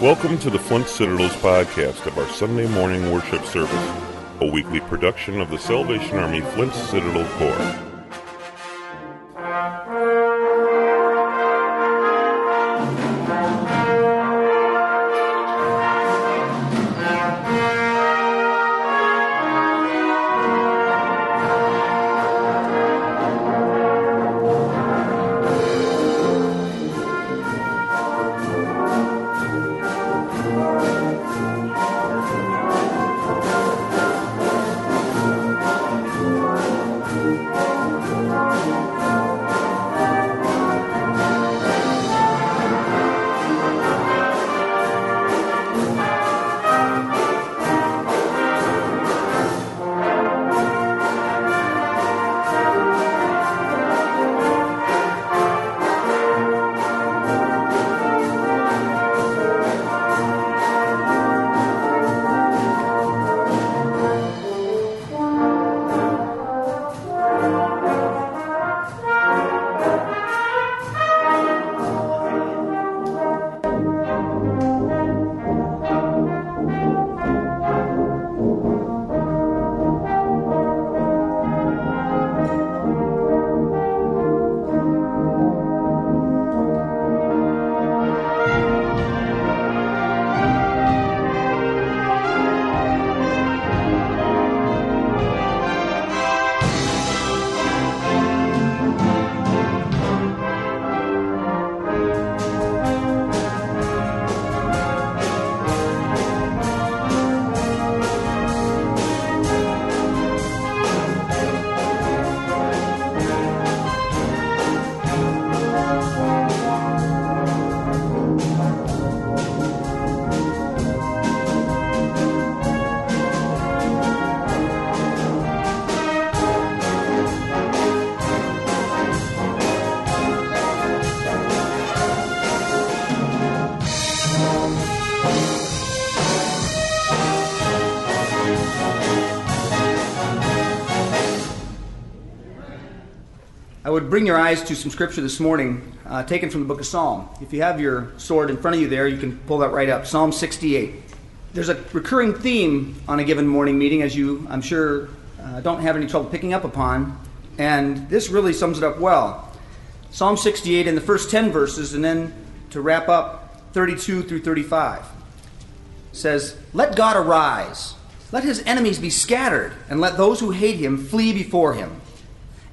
Welcome to the Flint Citadel's podcast of our Sunday morning worship service, a weekly production of the Salvation Army Flint Citadel Corps. I would bring your eyes to some scripture this morning, taken from the book of Psalm. If you have your sword in front of you there, you can pull that right up. Psalm 68. There's a recurring theme on a given morning meeting, as you, I'm sure, don't have any trouble picking up upon. And this really sums it up well. Psalm 68 in the first 10 verses, and then to wrap up 32 through 35, says, "Let God arise, let his enemies be scattered, and let those who hate him flee before him.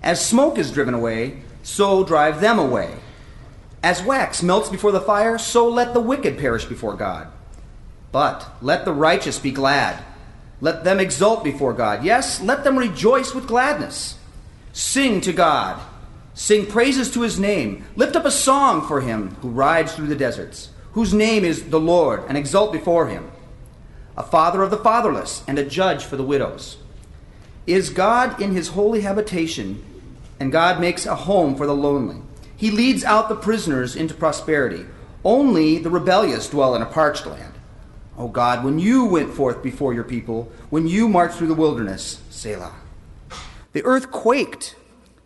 As smoke is driven away, so drive them away. As wax melts before the fire, so let the wicked perish before God. But let the righteous be glad. Let them exult before God. Yes, let them rejoice with gladness. Sing to God. Sing praises to his name. Lift up a song for him who rides through the deserts, whose name is the Lord, and exult before him. A father of the fatherless and a judge for the widows. Is God in his holy habitation, and God makes a home for the lonely. He leads out the prisoners into prosperity. Only the rebellious dwell in a parched land. O God, when you went forth before your people, when you marched through the wilderness, Selah. The earth quaked.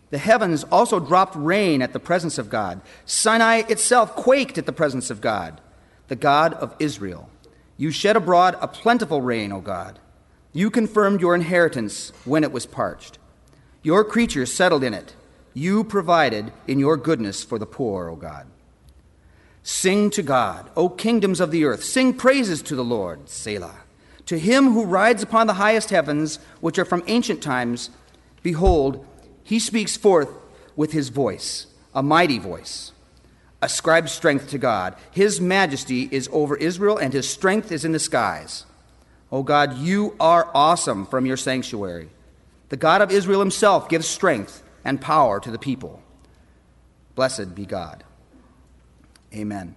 The heavens also dropped rain at the presence of God. Sinai itself quaked at the presence of God, the God of Israel. You shed abroad a plentiful rain, O God. You confirmed your inheritance when it was parched. Your creatures settled in it. You provided in your goodness for the poor, O God. Sing to God, O kingdoms of the earth. Sing praises to the Lord, Selah. To him who rides upon the highest heavens, which are from ancient times, behold, he speaks forth with his voice, a mighty voice. Ascribe strength to God. His majesty is over Israel, and his strength is in the skies. O God, you are awesome from your sanctuary. The God of Israel himself gives strength and power to the people. Blessed be God." Amen.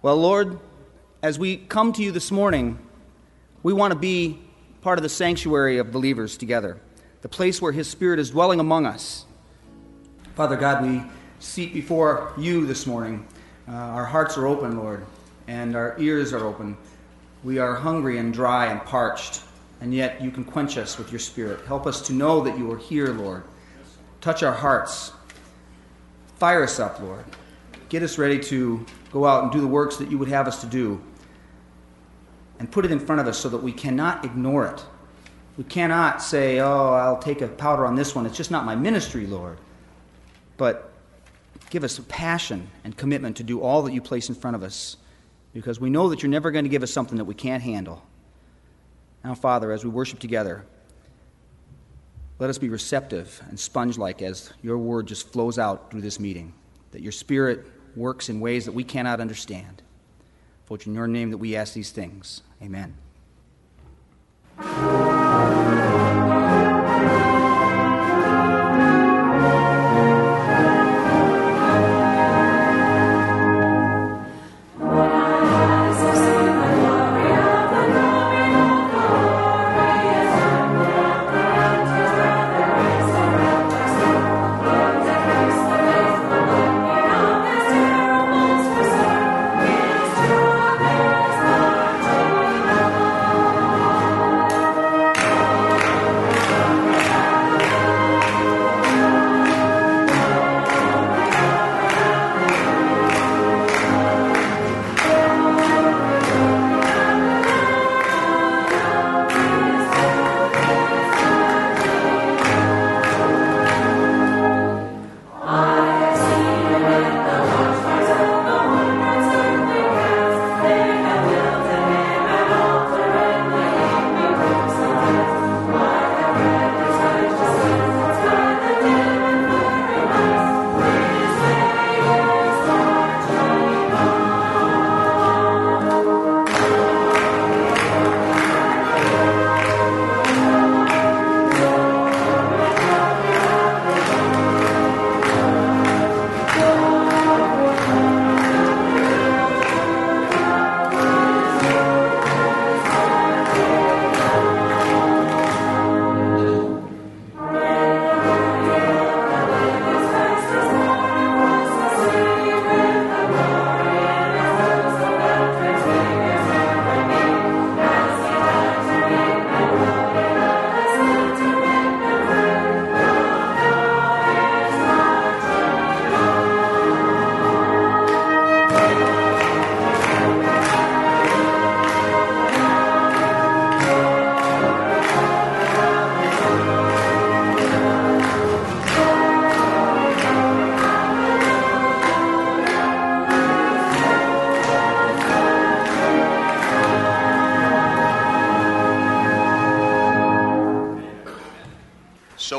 Well, Lord, as we come to you this morning, we want to be part of the sanctuary of believers together, the place where his Spirit is dwelling among us. Father God, we seek before you this morning. Our hearts are open, Lord, and our ears are open. We are hungry and dry and parched, and yet you can quench us with your Spirit. Help us to know that you are here, Lord. Touch our hearts. Fire us up, Lord. get us ready to go out and do the works that you would have us to do, and put it in front of us so that we cannot ignore it. We cannot say, oh, I'll take a powder on this one. It's just not my ministry, Lord. But give us a passion and commitment to do all that you place in front of us, because we know that you're never going to give us something that we can't handle. Now, Father, as we worship together, let us be receptive and sponge-like as your word just flows out through this meeting, that your Spirit works in ways that we cannot understand. For it's in your name that we ask these things. Amen.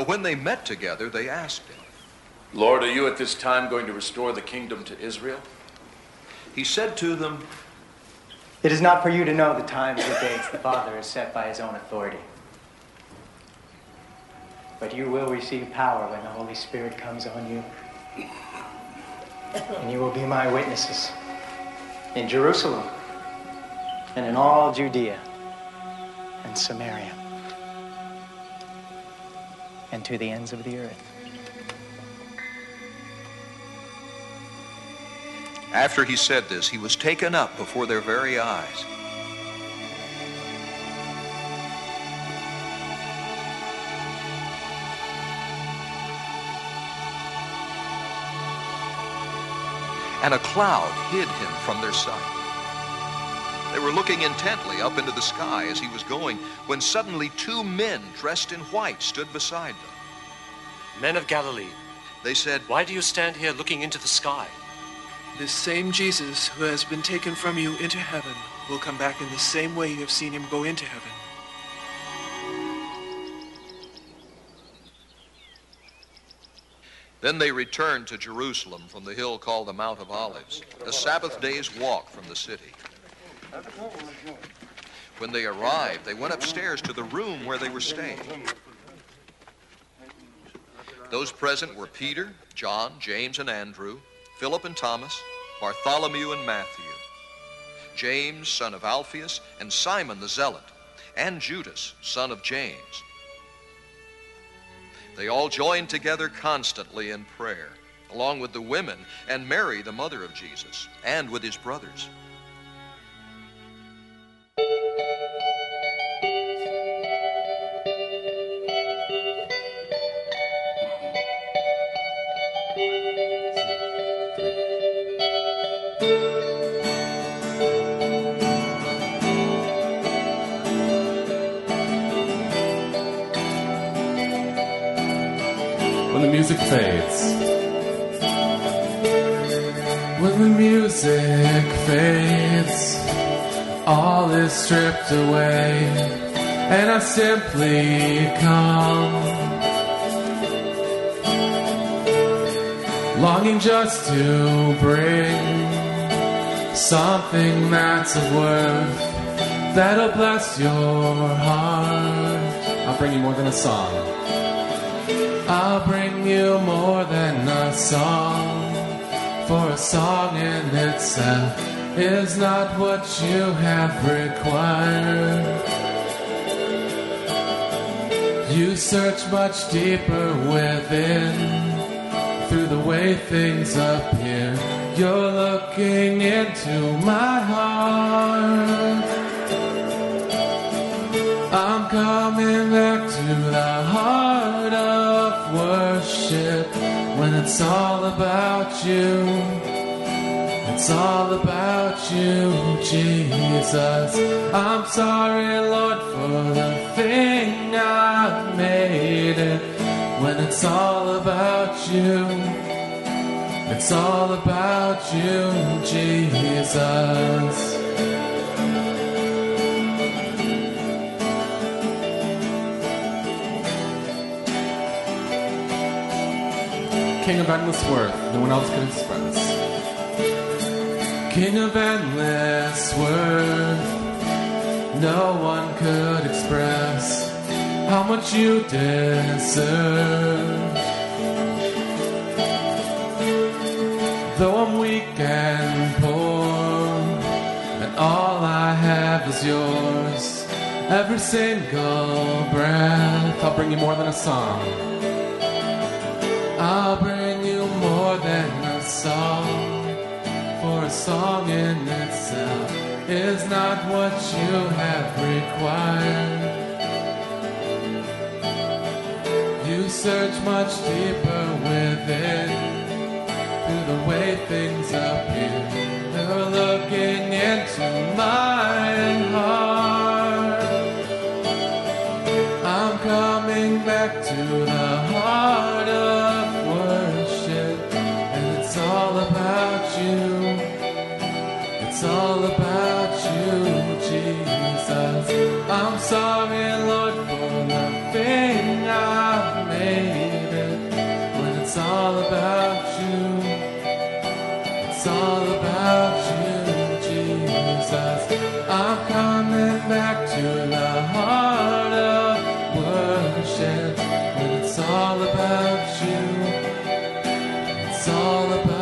When they met together, they asked him, Lord, are you at this time going to restore the kingdom to Israel? He said to them, It is not for you to know the times or dates the Father has set by his own authority. But you will receive power when the Holy Spirit comes on you. And you will be my witnesses in Jerusalem and in all Judea and Samaria, and to the ends of the earth. After he said this, he was taken up before their very eyes. And a cloud hid him from their sight. They were looking intently up into the sky as he was going, when suddenly two men dressed in white stood beside them. Men of Galilee, they said, why do you stand here looking into the sky? This same Jesus who has been taken from you into heaven will come back in the same way you have seen him go into heaven. Then they returned to Jerusalem from the hill called the Mount of Olives, a Sabbath day's walk from the city. When they arrived, they went upstairs to the room where they were staying. Those present were Peter, John, James, and Andrew, Philip and Thomas, Bartholomew and Matthew, James, son of Alphaeus, and Simon the Zealot, and Judas, son of James. They all joined together constantly in prayer, along with the women and Mary, the mother of Jesus, and with his brothers. When the music fades, when the music fades, all is stripped away, and I simply come, longing just to bring something that's of worth, that'll bless your heart. I'll bring you more than a song. I'll bring you more than a song, for a song in itself is not what you have required. You search much deeper within, through the way things appear. You're looking into my heart. I'm coming back to the heart of worship, when it's all about you, it's all about you, Jesus. I'm sorry, Lord, for the thing I've made it, when it's all about you, it's all about you, Jesus. King of endless worth, no one else can express. King of endless worth, no one could express how much you deserve. Though I'm weak and poor, and all I have is yours, every single breath. I'll bring you more than a song. I'll bring you more than a song, for a song in itself is not what you have required. You search much deeper within, through the way things appear. You're looking into my heart. I'm coming back to the heart of you. It's all about you, Jesus. I'm sorry, Lord, for the thing I've made it, when it's all about you, it's all about you, Jesus. I'm coming back to the heart of worship, when it's all about you, it's all about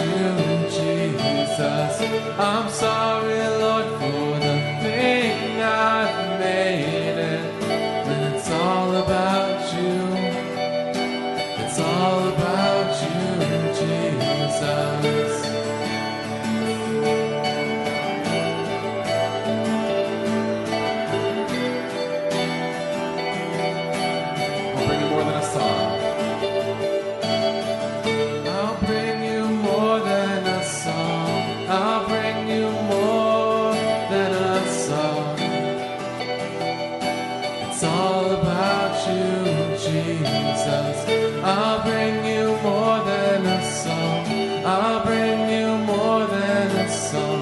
you, Jesus. I'm sorry, Lord, for the thing I've made it, when it's all about you, it's all about you, Jesus. I'll bring you more than a song.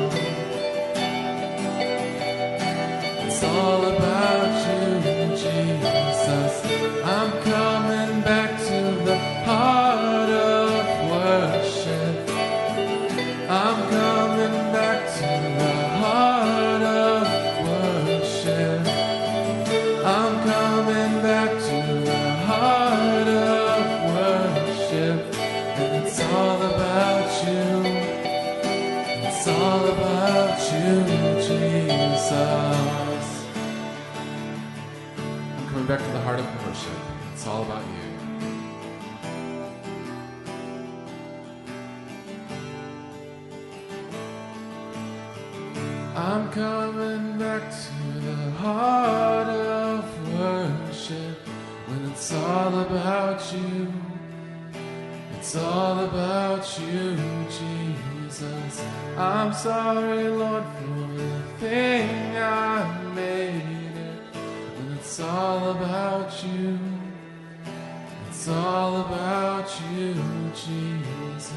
Back to the heart of worship. It's all about you. I'm coming back to the heart of worship, when it's all about you, it's all about you, Jesus. I'm sorry, Lord, for the thing I made it. But it's all about you. It's all about you, Jesus.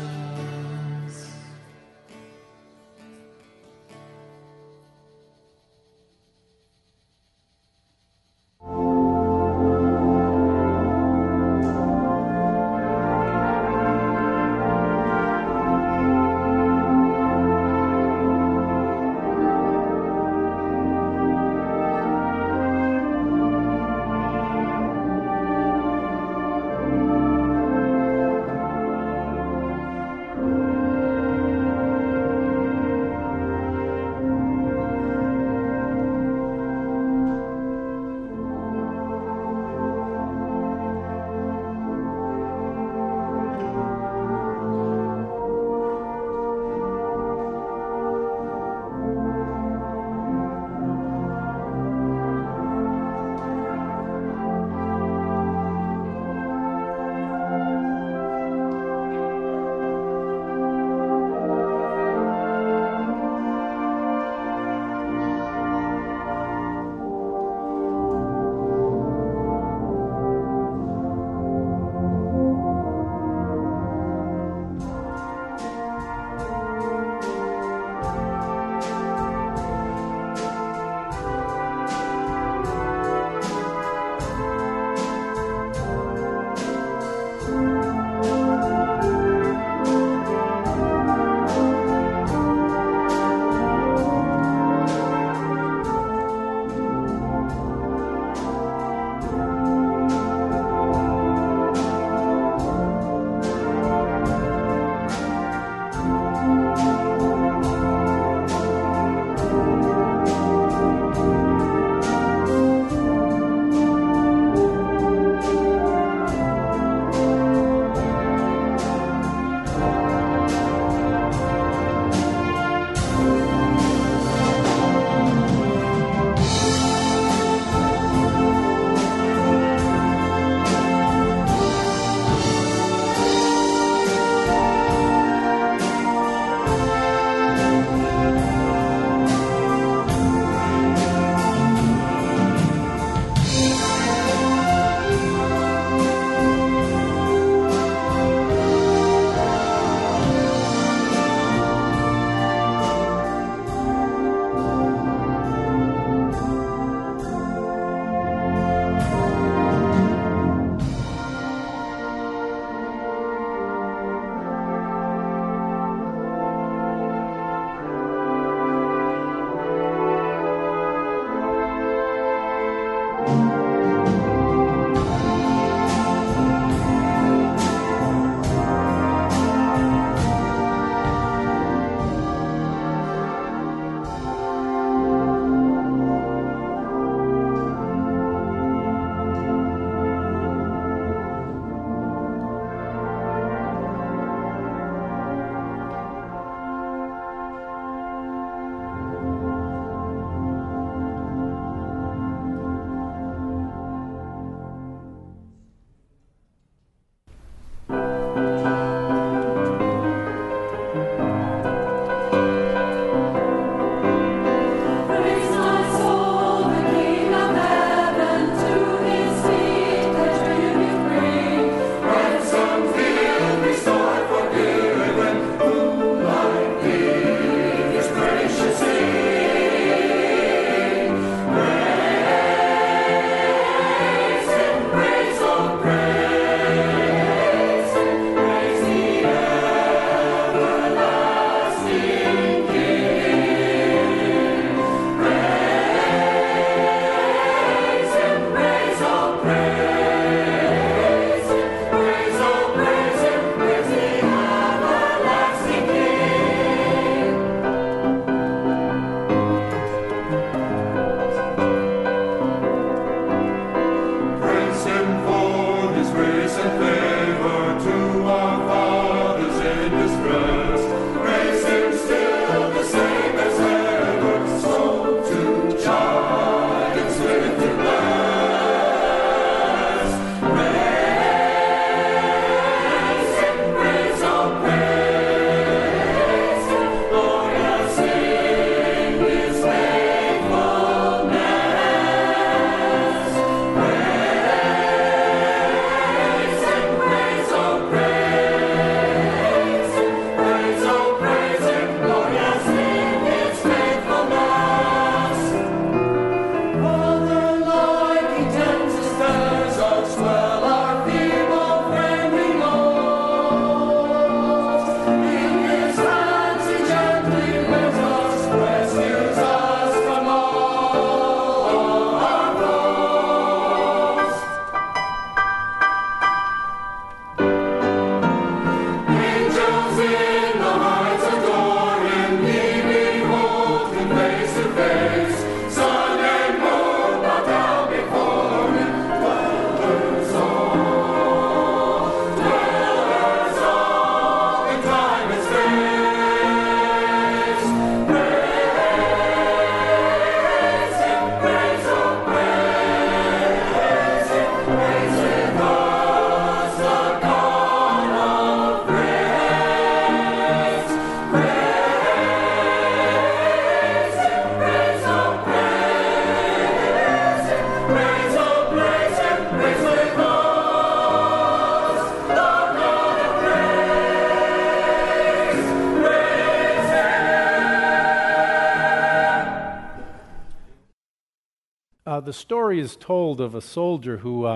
The story is told of a soldier who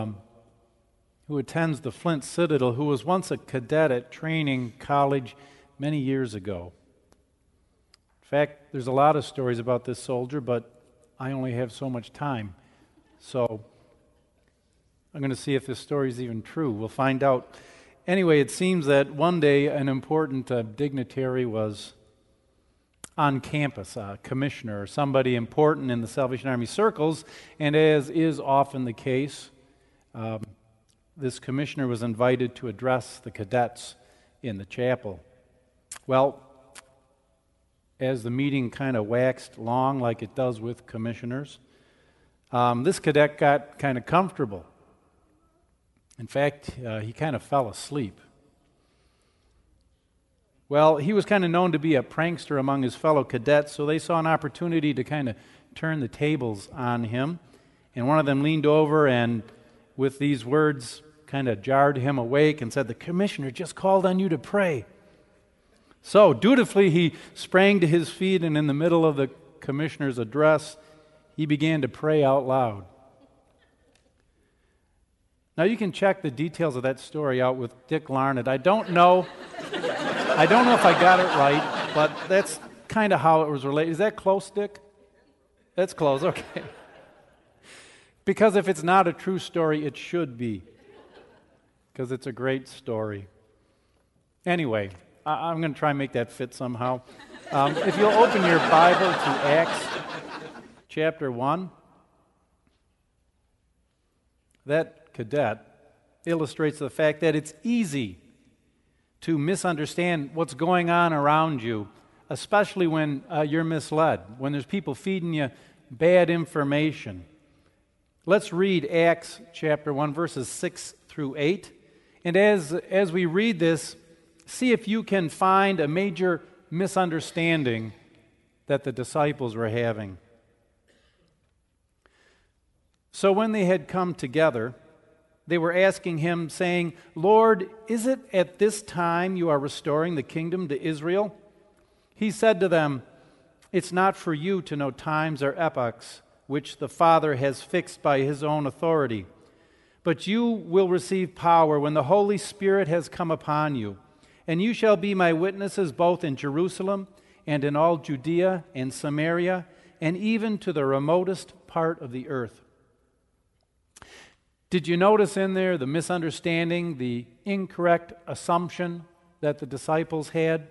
attends the Flint Citadel, who was once a cadet at training college many years ago. In fact, there's a lot of stories about this soldier, but I only have so much time. So I'm going to see if this story is even true. We'll find out. Anyway, it seems that one day an important dignitary was on campus, a commissioner or somebody important in the Salvation Army circles, and as is often the case, this commissioner was invited to address the cadets in the chapel. Well, as the meeting kind of waxed long, like it does with commissioners, this cadet got kind of comfortable. In fact, he kind of fell asleep. Well, he was kind of known to be a prankster among his fellow cadets, so they saw an opportunity to kind of turn the tables on him. And one of them leaned over and, with these words, kind of jarred him awake and said, "The commissioner just called on you to pray." So, dutifully, he sprang to his feet, and in the middle of the commissioner's address, he began to pray out loud. Now, you can check the details of that story out with Dick Larned. I don't know if I got it right, but that's kind of how it was related. Is that close, Dick? That's close, okay. Because if it's not a true story, it should be, because it's a great story. Anyway, I'm going to try and make that fit somehow. If you'll open your Bible to Acts chapter 1, that cadet illustrates the fact that it's easy to misunderstand what's going on around you, especially when you're misled, when there's people feeding you bad information. Let's read Acts chapter 1, verses 6 through 8. And as we read this, see if you can find a major misunderstanding that the disciples were having. So when they had come together, they were asking him, saying, "Lord, is it at this time you are restoring the kingdom to Israel?" He said to them, "It's not for you to know times or epochs, which the Father has fixed by his own authority. But you will receive power when the Holy Spirit has come upon you, and you shall be my witnesses both in Jerusalem and in all Judea and Samaria, and even to the remotest part of the earth." Did you notice in there the misunderstanding, the incorrect assumption that the disciples had?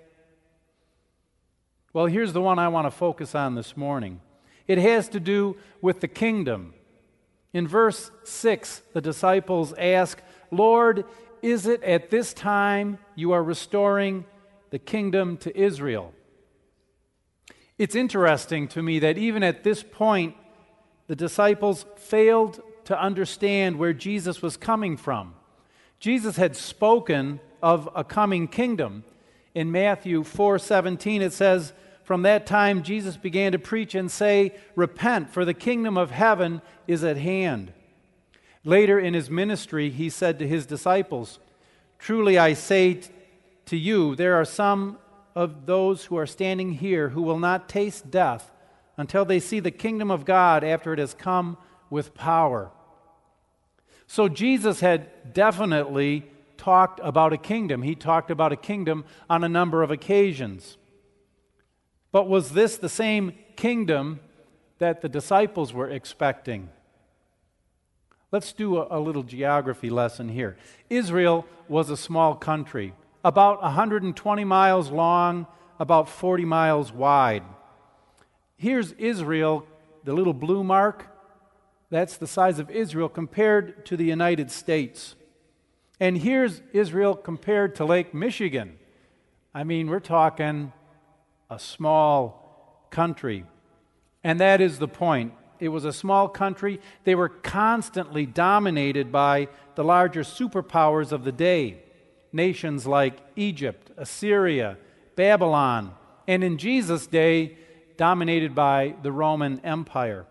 Well, here's the one I want to focus on this morning. It has to do with the kingdom. In verse 6, the disciples ask, "Lord, is it at this time you are restoring the kingdom to Israel?" It's interesting to me that even at this point, the disciples failed to understand where Jesus was coming from. Jesus had spoken of a coming kingdom. In Matthew 4:17 it says, "From that time Jesus began to preach and say, 'Repent, for the kingdom of heaven is at hand.'" Later in his ministry he said to his disciples, "Truly I say to you, there are some of those who are standing here who will not taste death until they see the kingdom of God after it has come with power." So Jesus had definitely talked about a kingdom. He talked about a kingdom on a number of occasions. But was this the same kingdom that the disciples were expecting? Let's do a little geography lesson here. Israel was a small country, about 120 miles long, about 40 miles wide. Here's Israel, the little blue mark. That's the size of Israel compared to the United States. And here's Israel compared to Lake Michigan. I mean, we're talking a small country. And that is the point. It was a small country. They were constantly dominated by the larger superpowers of the day, nations like Egypt, Assyria, Babylon, and in Jesus' day, dominated by the Roman Empire.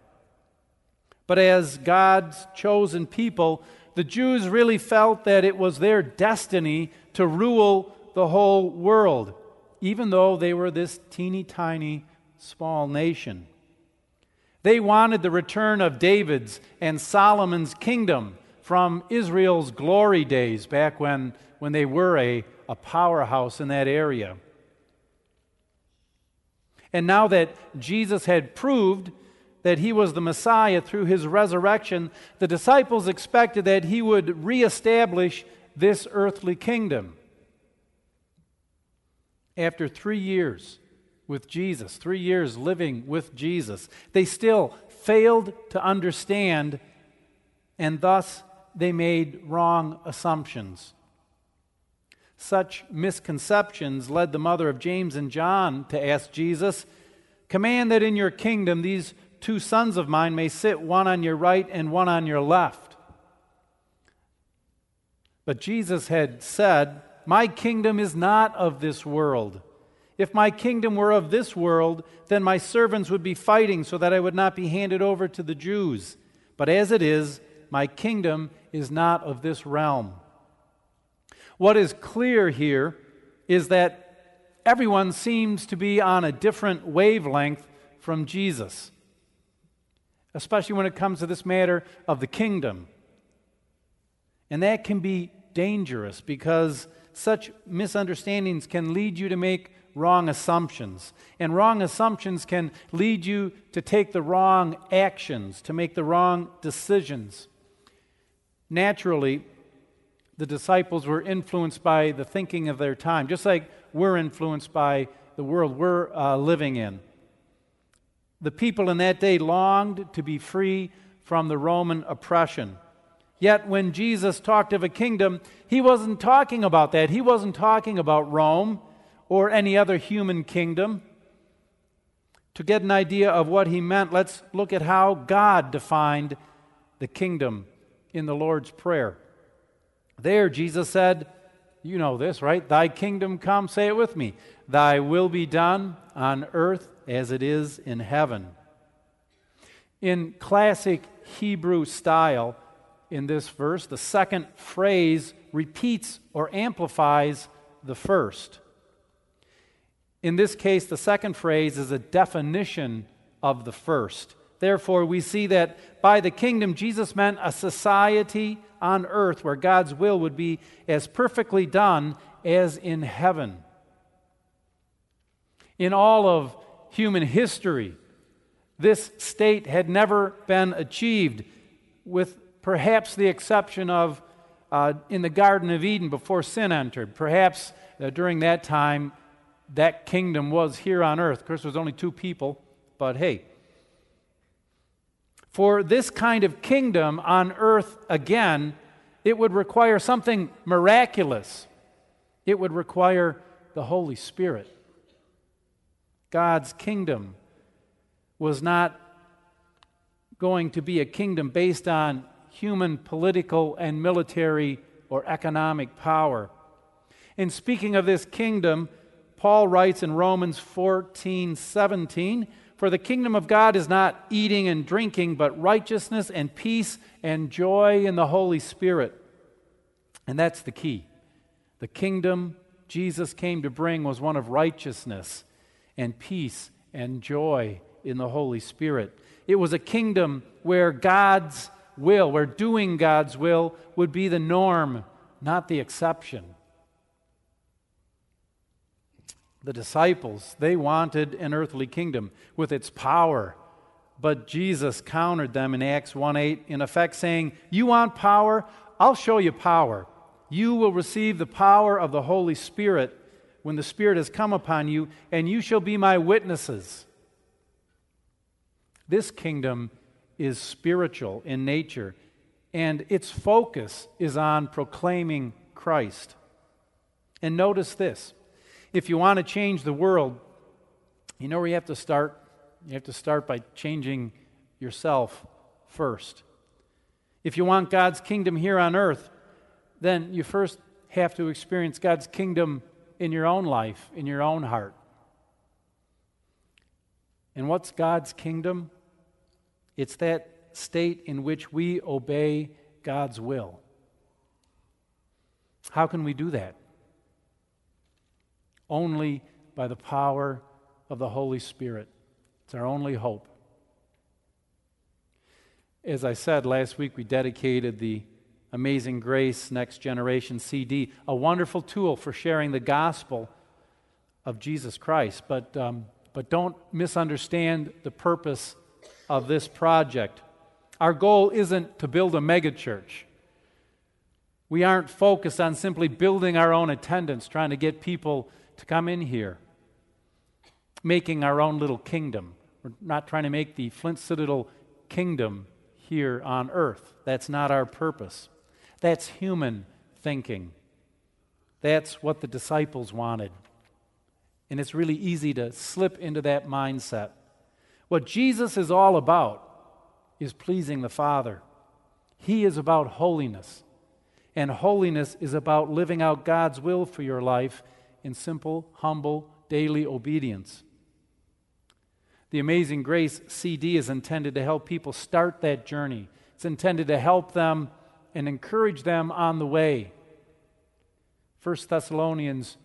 But as God's chosen people, the Jews really felt that it was their destiny to rule the whole world, even though they were this teeny tiny small nation. They wanted the return of David's and Solomon's kingdom from Israel's glory days, back when they were a powerhouse in that area. And now that Jesus had proved that he was the Messiah through his resurrection, the disciples expected that he would reestablish this earthly kingdom. After 3 years with Jesus, 3 years living with Jesus, they still failed to understand, and thus they made wrong assumptions. Such misconceptions led the mother of James and John to ask Jesus, "Command that in your kingdom these two sons of mine may sit one on your right and one on your left." But Jesus had said, "My kingdom is not of this world. If my kingdom were of this world, then my servants would be fighting so that I would not be handed over to the Jews. But as it is, my kingdom is not of this realm." What is clear here is that everyone seems to be on a different wavelength from Jesus, especially when it comes to this matter of the kingdom. And that can be dangerous because such misunderstandings can lead you to make wrong assumptions. And wrong assumptions can lead you to take the wrong actions, to make the wrong decisions. Naturally, the disciples were influenced by the thinking of their time, just like we're influenced by the world we're living in. The people in that day longed to be free from the Roman oppression. Yet when Jesus talked of a kingdom, he wasn't talking about that. He wasn't talking about Rome or any other human kingdom. To get an idea of what he meant, let's look at how God defined the kingdom in the Lord's Prayer. There, Jesus said, you know this, right? "Thy kingdom come," say it with me, "thy will be done on earth as it is in heaven." In classic Hebrew style, in this verse, the second phrase repeats or amplifies the first. In this case, the second phrase is a definition of the first. Therefore, we see that by the kingdom, Jesus meant a society on earth where God's will would be as perfectly done as in heaven. In all of human history, this state had never been achieved, with perhaps the exception of in the Garden of Eden before sin entered. Perhaps during that time, that kingdom was here on earth. Of course, there was only two people, but hey. For this kind of kingdom on earth again, it would require something miraculous. It would require the Holy Spirit. God's kingdom was not going to be a kingdom based on human political and military or economic power. In speaking of this kingdom, Paul writes in Romans 14:17, "For the kingdom of God is not eating and drinking, but righteousness and peace and joy in the Holy Spirit." And that's the key. The kingdom Jesus came to bring was one of righteousness and peace and joy in the Holy Spirit. It was a kingdom where God's will, where doing God's will, would be the norm, not the exception. The disciples, they wanted an earthly kingdom with its power, but Jesus countered them in Acts 1:8, in effect saying, "You want power? I'll show you power. You will receive the power of the Holy Spirit when the Spirit has come upon you, and you shall be my witnesses." This kingdom is spiritual in nature, and its focus is on proclaiming Christ. And notice this. If you want to change the world, you know where you have to start? You have to start by changing yourself first. If you want God's kingdom here on earth, then you first have to experience God's kingdom in your own life, in your own heart. And what's God's kingdom? It's that state in which we obey God's will. How can we do that? Only by the power of the Holy Spirit. It's our only hope. As I said, last week we dedicated the Amazing Grace Next Generation CD, a wonderful tool for sharing the gospel of Jesus Christ. But don't misunderstand the purpose of this project. Our goal isn't to build a megachurch. We aren't focused on simply building our own attendance, trying to get people to come in here, making our own little kingdom. We're not trying to make the Flint Citadel kingdom here on earth. That's not our purpose. That's human thinking. That's what the disciples wanted. And it's really easy to slip into that mindset. What Jesus is all about is pleasing the Father. He is about holiness. And holiness is about living out God's will for your life in simple, humble, daily obedience. The Amazing Grace CD is intended to help people start that journey. It's intended to help them and encourage them on the way. 1 Thessalonians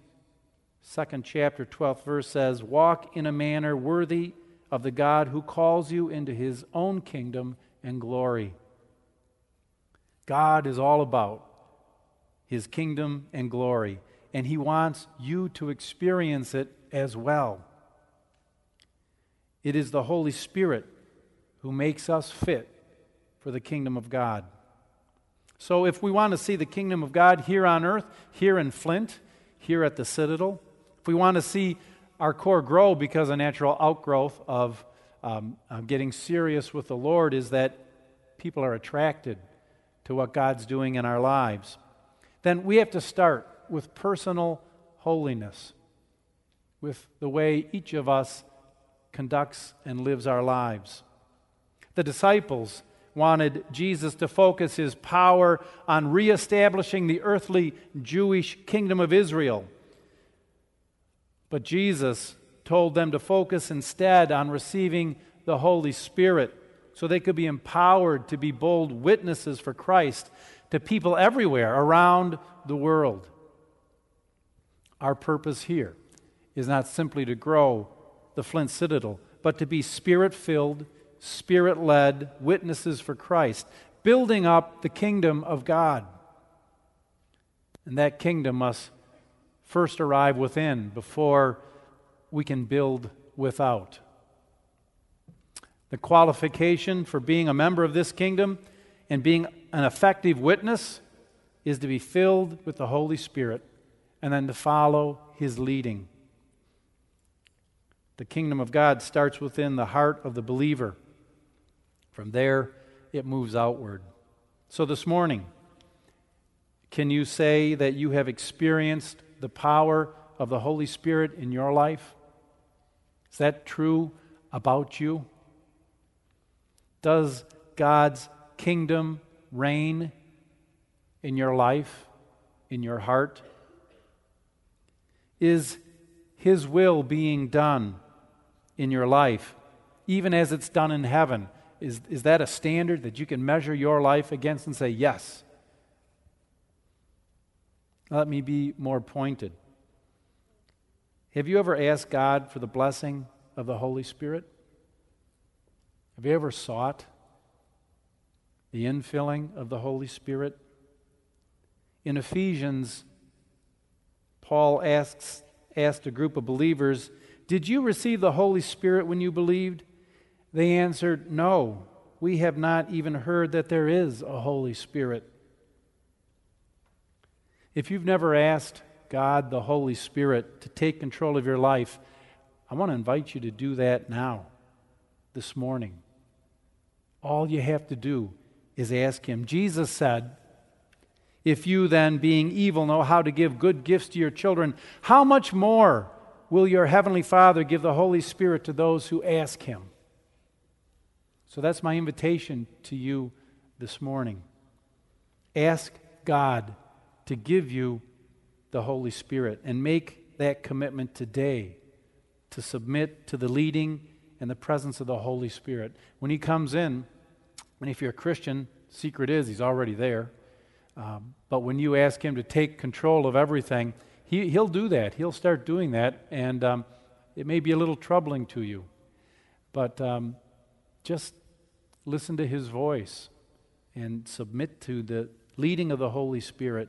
2nd chapter 12th verse says, "Walk in a manner worthy of the God who calls you into His own kingdom and glory." God is all about His kingdom and glory, and He wants you to experience it as well. It is the Holy Spirit who makes us fit for the kingdom of God. So if we want to see the kingdom of God here on earth, here in Flint, here at the Citadel, if we want to see our core grow, because a natural outgrowth of getting serious with the Lord is that people are attracted to what God's doing in our lives, then we have to start with personal holiness, with the way each of us conducts and lives our lives. The disciples wanted Jesus to focus His power on reestablishing the earthly Jewish kingdom of Israel. But Jesus told them to focus instead on receiving the Holy Spirit so they could be empowered to be bold witnesses for Christ to people everywhere around the world. Our purpose here is not simply to grow the Flint Citadel, but to be Spirit-filled, Spirit-led witnesses for Christ, building up the kingdom of God. And that kingdom must first arrive within before we can build without. The qualification for being a member of this kingdom and being an effective witness is to be filled with the Holy Spirit and then to follow His leading. The kingdom of God starts within the heart of the believer. From there, it moves outward. So this morning, can you say that you have experienced the power of the Holy Spirit in your life? Is that true about you? Does God's kingdom reign in your life, in your heart? Is His will being done in your life, even as it's done in heaven? Is that a standard that you can measure your life against and say, yes? Let me be more pointed. Have you ever asked God for the blessing of the Holy Spirit? Have you ever sought the infilling of the Holy Spirit? In Ephesians, Paul asked a group of believers, "Did you receive the Holy Spirit when you believed?" They answered, "No, we have not even heard that there is a Holy Spirit." If you've never asked God, the Holy Spirit, to take control of your life, I want to invite you to do that now, this morning. All you have to do is ask Him. Jesus said, "If you then, being evil, know how to give good gifts to your children, how much more will your Heavenly Father give the Holy Spirit to those who ask Him?" So that's my invitation to you this morning. Ask God to give you the Holy Spirit and make that commitment today to submit to the leading and the presence of the Holy Spirit. When He comes in, and if you're a Christian, secret is He's already there. But when you ask Him to take control of everything, He'll do that. He'll start doing that, and it may be a little troubling to you. But just Listen to His voice and submit to the leading of the Holy Spirit.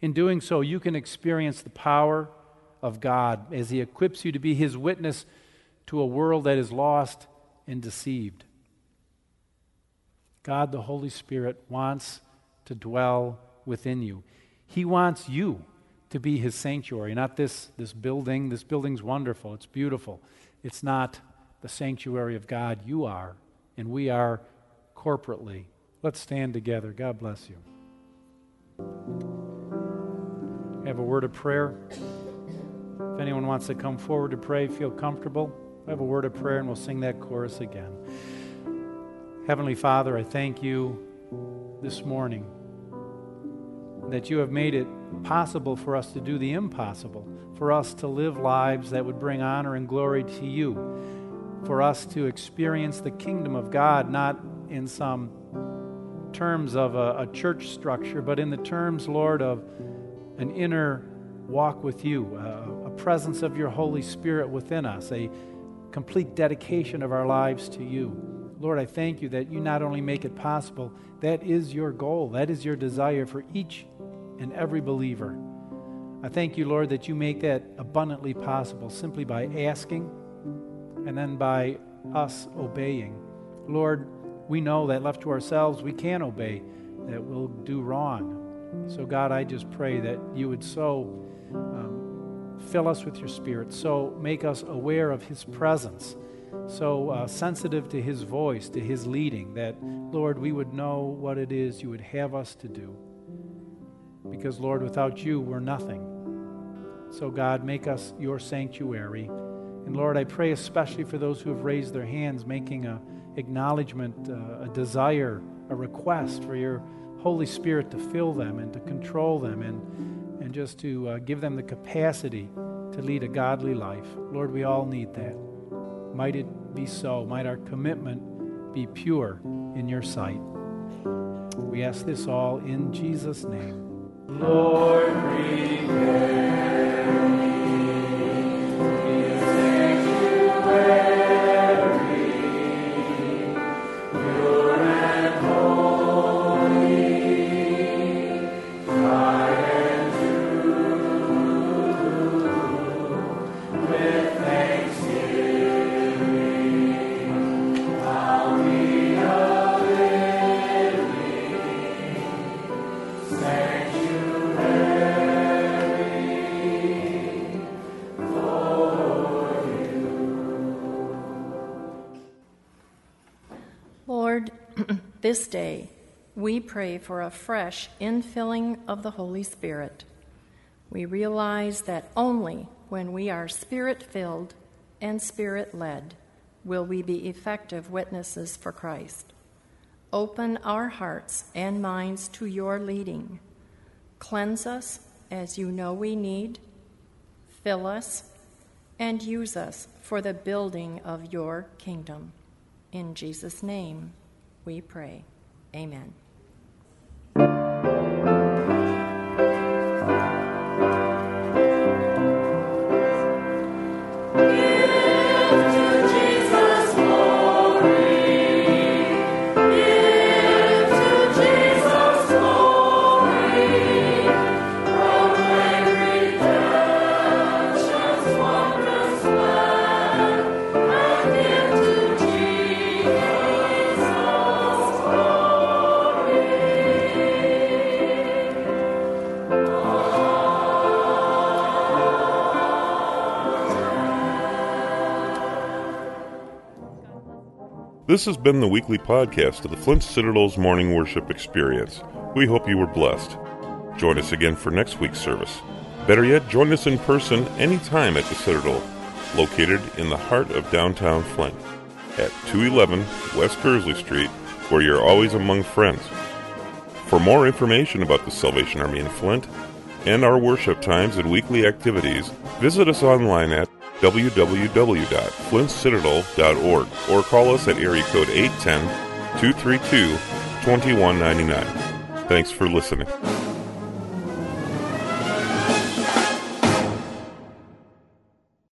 In doing so, you can experience the power of God as He equips you to be His witness to a world that is lost and deceived. God, the Holy Spirit, wants to dwell within you. He wants you to be His sanctuary, not this building. This building's wonderful. It's beautiful. It's not the sanctuary of God. You are, and we are corporately. Let's stand together. God bless you. We have a word of prayer. If anyone wants to come forward to pray, feel comfortable. We have a word of prayer, and we'll sing that chorus again. Heavenly Father, I thank you this morning that you have made it possible for us to do the impossible, for us to live lives that would bring honor and glory to you, for us to experience the kingdom of God, not in some terms of a church structure, but in the terms, Lord, of an inner walk with you, a presence of your Holy Spirit within us, a complete dedication of our lives to you. Lord, I thank you that you not only make it possible, that is your goal, that is your desire for each and every believer. I thank you, Lord, that you make that abundantly possible simply by asking and then by us obeying. Lord, we know that left to ourselves, we can't obey, that we'll do wrong. So God, I just pray that you would so fill us with your Spirit, so make us aware of His presence, so sensitive to His voice, to His leading, that, Lord, we would know what it is you would have us to do. Because, Lord, without you, we're nothing. So, God, make us your sanctuary. And, Lord, I pray especially for those who have raised their hands, making an acknowledgement, a desire, a request for your Holy Spirit to fill them and to control them and just to give them the capacity to lead a godly life. Lord, we all need that. Might it be so. Might our commitment be pure in your sight. We ask this all in Jesus' name. Lord, prepare me a sanctuary. This day, we pray for a fresh infilling of the Holy Spirit. We realize that only when we are Spirit-filled and Spirit-led will we be effective witnesses for Christ. Open our hearts and minds to your leading. Cleanse us as you know we need. Fill us and use us for the building of your kingdom. In Jesus' name, we pray. Amen. This has been the weekly podcast of the Flint Citadel's Morning Worship Experience. We hope you were blessed. Join us again for next week's service. Better yet, join us in person anytime at the Citadel, located in the heart of downtown Flint, at 211 West Kersley Street, where you're always among friends. For more information about the Salvation Army in Flint and our worship times and weekly activities, visit us online at www.flintcitadel.org or call us at area code 810-232-2199. Thanks for listening.